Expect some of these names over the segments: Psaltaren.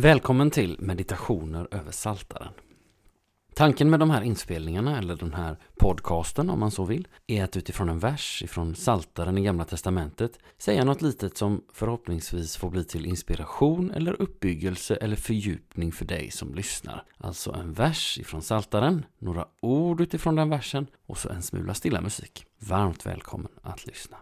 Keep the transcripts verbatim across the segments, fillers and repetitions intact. Välkommen till meditationer över Psaltaren. Tanken med de här inspelningarna, eller den här podcasten om man så vill, är att utifrån en vers ifrån Psaltaren i Gamla testamentet säga något litet som förhoppningsvis får bli till inspiration eller uppbyggelse eller fördjupning för dig som lyssnar. Alltså en vers ifrån Psaltaren, några ord utifrån den versen och så en smula stilla musik. Varmt välkommen att lyssna.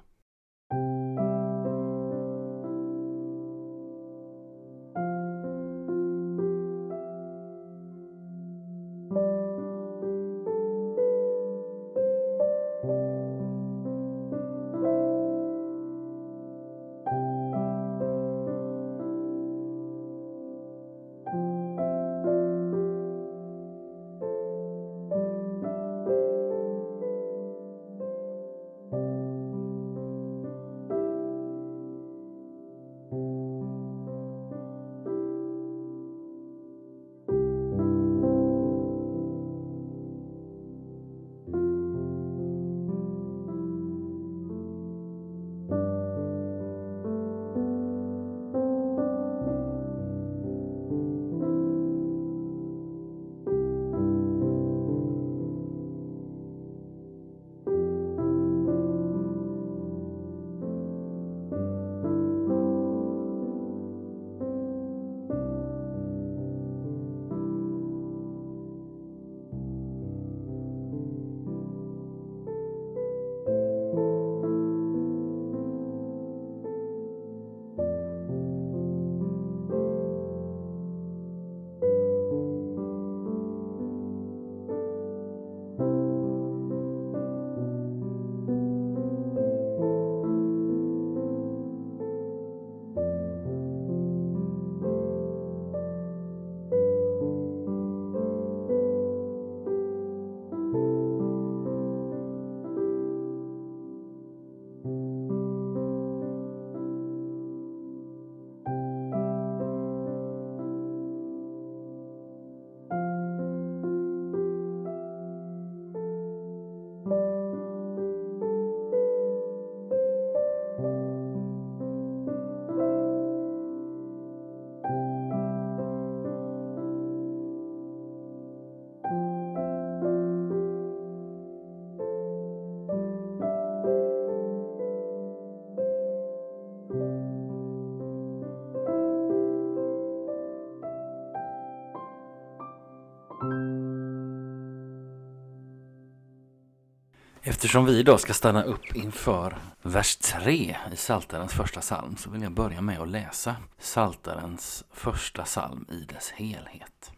Eftersom vi idag ska stanna upp inför vers tre i Psaltarens första psalm så vill jag börja med att läsa Psaltarens första psalm i dess helhet.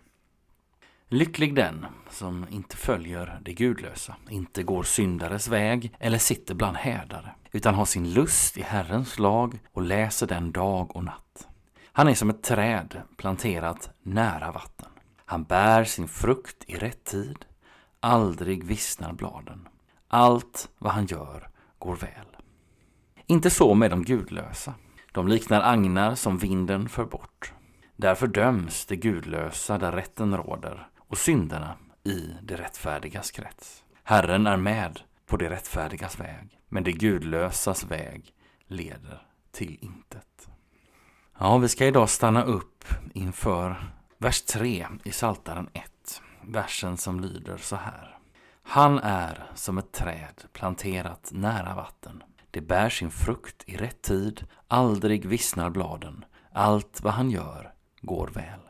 Lycklig den som inte följer det gudlösa, inte går syndares väg eller sitter bland härdare, utan har sin lust i Herrens lag och läser den dag och natt. Han är som ett träd planterat nära vatten. Han bär sin frukt i rätt tid, aldrig vissnar bladen. Allt vad han gör går väl. Inte så med de gudlösa. De liknar agnar som vinden för bort. Därför döms det gudlösa där rätten råder och synderna i det rättfärdigas krets. Herren är med på det rättfärdigas väg, men det gudlösas väg leder till intet. Ja, vi ska idag stanna upp inför vers tre i Psaltaren ett. Versen som lyder så här. Han är som ett träd planterat nära vatten. Det bär sin frukt i rätt tid, aldrig vissnar bladen. Allt vad han gör går väl.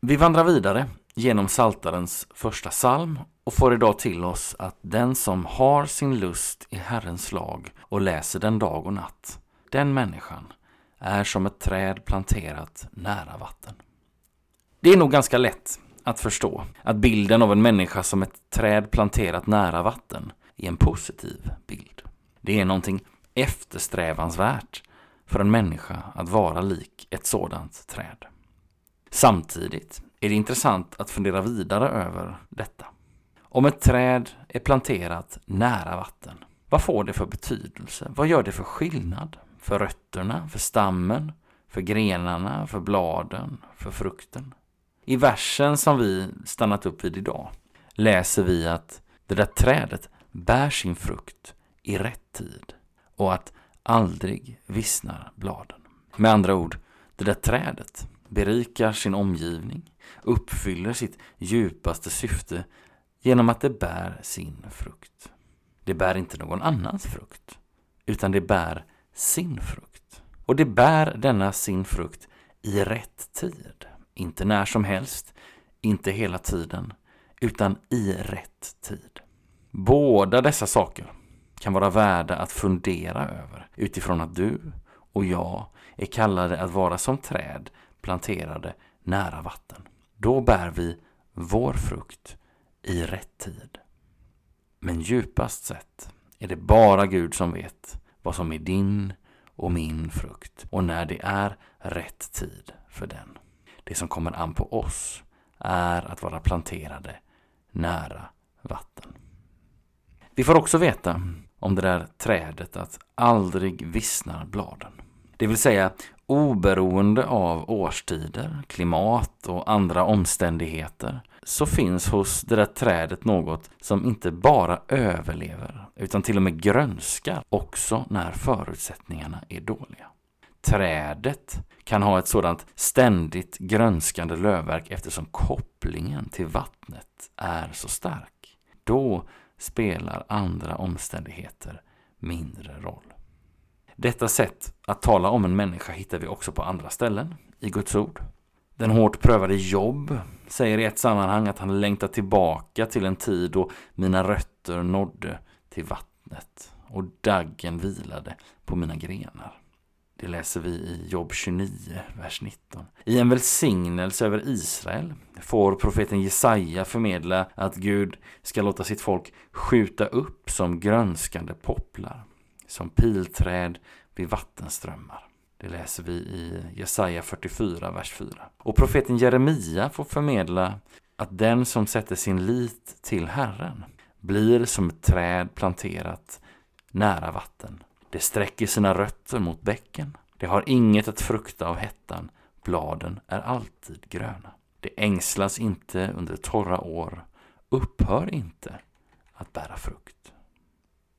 Vi vandrar vidare genom Psaltarens första psalm och får idag till oss att den som har sin lust i Herrens lag och läser den dag och natt, den människan är som ett träd planterat nära vatten. Det är nog ganska lätt att förstå att bilden av en människa som ett träd planterat nära vatten är en positiv bild. Det är någonting eftersträvansvärt för en människa att vara lik ett sådant träd. Samtidigt är det intressant att fundera vidare över detta. Om ett träd är planterat nära vatten, vad får det för betydelse? Vad gör det för skillnad? För rötterna, för stammen, för grenarna, för bladen, för frukten? I versen som vi stannat upp vid idag läser vi att det där trädet bär sin frukt i rätt tid och att aldrig vissnar bladen. Med andra ord, det där trädet berikar sin omgivning, uppfyller sitt djupaste syfte genom att det bär sin frukt. Det bär inte någon annans frukt, utan det bär sin frukt. Och det bär denna sin frukt i rätt tid. Inte när som helst, inte hela tiden, utan i rätt tid. Båda dessa saker kan vara värda att fundera över utifrån att du och jag är kallade att vara som träd planterade nära vatten. Då bär vi vår frukt i rätt tid. Men djupast sett är det bara Gud som vet vad som är din och min frukt och när det är rätt tid för den. Det som kommer an på oss är att vara planterade nära vatten. Vi får också veta om det där trädet att aldrig vissnar bladen. Det vill säga oberoende av årstider, klimat och andra omständigheter så finns hos det där trädet något som inte bara överlever utan till och med grönskar också när förutsättningarna är dåliga. Trädet kan ha ett sådant ständigt grönskande lövverk eftersom kopplingen till vattnet är så stark. Då spelar andra omständigheter mindre roll. Detta sätt att tala om en människa hittar vi också på andra ställen i Guds ord. Den hårt prövade Jobb säger i ett sammanhang att han längtar tillbaka till en tid då mina rötter nådde till vattnet och daggen vilade på mina grenar. Det läser vi i Jobb tjugonio, vers nitton. I en välsignelse över Israel får profeten Jesaja förmedla att Gud ska låta sitt folk skjuta upp som grönskande popplar, som pilträd vid vattenströmmar. Det läser vi i Jesaja fyrtiofyra, vers fyra. Och profeten Jeremia får förmedla att den som sätter sin lit till Herren blir som ett träd planterat nära vatten. Det sträcker sina rötter mot bäcken. Det har inget att frukta av hettan. Bladen är alltid gröna. Det ängslas inte under torra år. Upphör inte att bära frukt.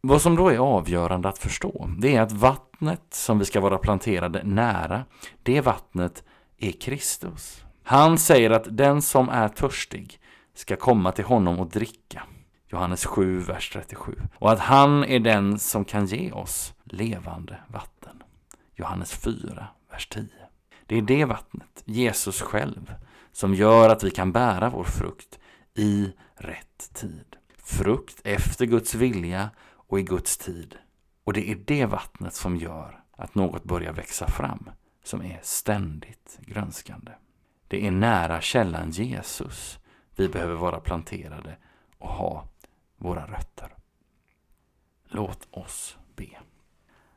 Vad som då är avgörande att förstå, det är att vattnet som vi ska vara planterade nära, det vattnet är Kristus. Han säger att den som är törstig ska komma till honom och dricka. Johannes sju, vers trettiosju. Och att han är den som kan ge oss levande vatten. Johannes fyra, vers tio. Det är det vattnet, Jesus själv, som gör att vi kan bära vår frukt i rätt tid. Frukt efter Guds vilja och i Guds tid. Och det är det vattnet som gör att något börjar växa fram som är ständigt grönskande. Det är nära källan Jesus vi behöver vara planterade och ha våra rötter. Låt oss be.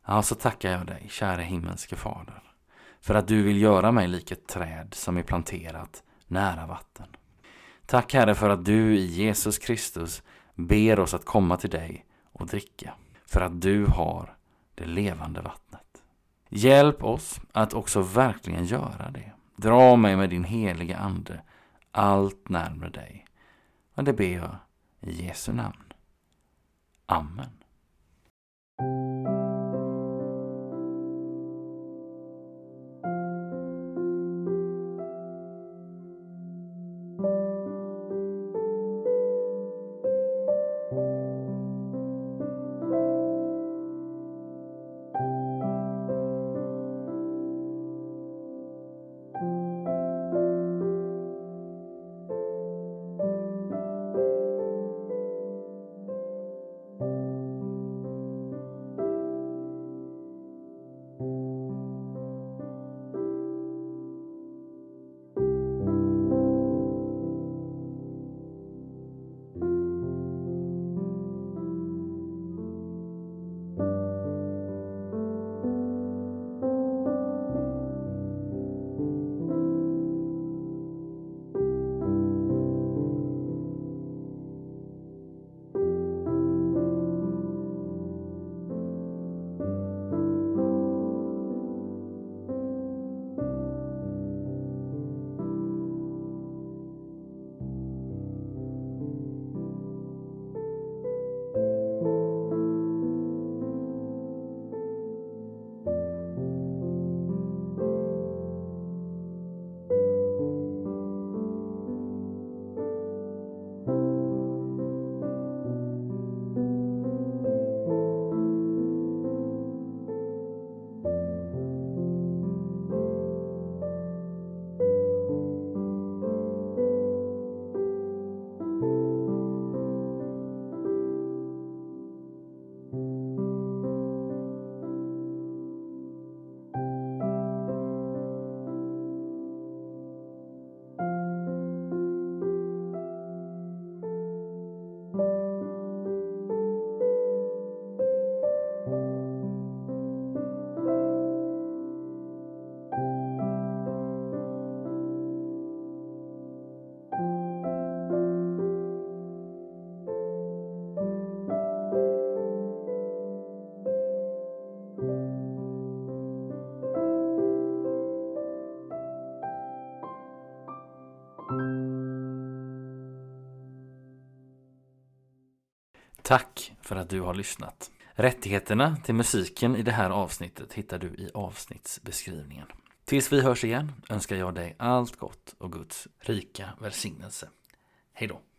Ja, så tackar jag dig, kära himmelske Fader, för att du vill göra mig lik ett träd som är planterat nära vatten. Tack, Herre, för att du i Jesus Kristus ber oss att komma till dig och dricka, för att du har det levande vattnet. Hjälp oss att också verkligen göra det. Dra mig med din heliga ande allt närmare dig. Och det ber jag i Jesu namn. Amen. Tack för att du har lyssnat. Rättigheterna till musiken i det här avsnittet hittar du i avsnittsbeskrivningen. Tills vi hörs igen önskar jag dig allt gott och Guds rika välsignelse. Hej då!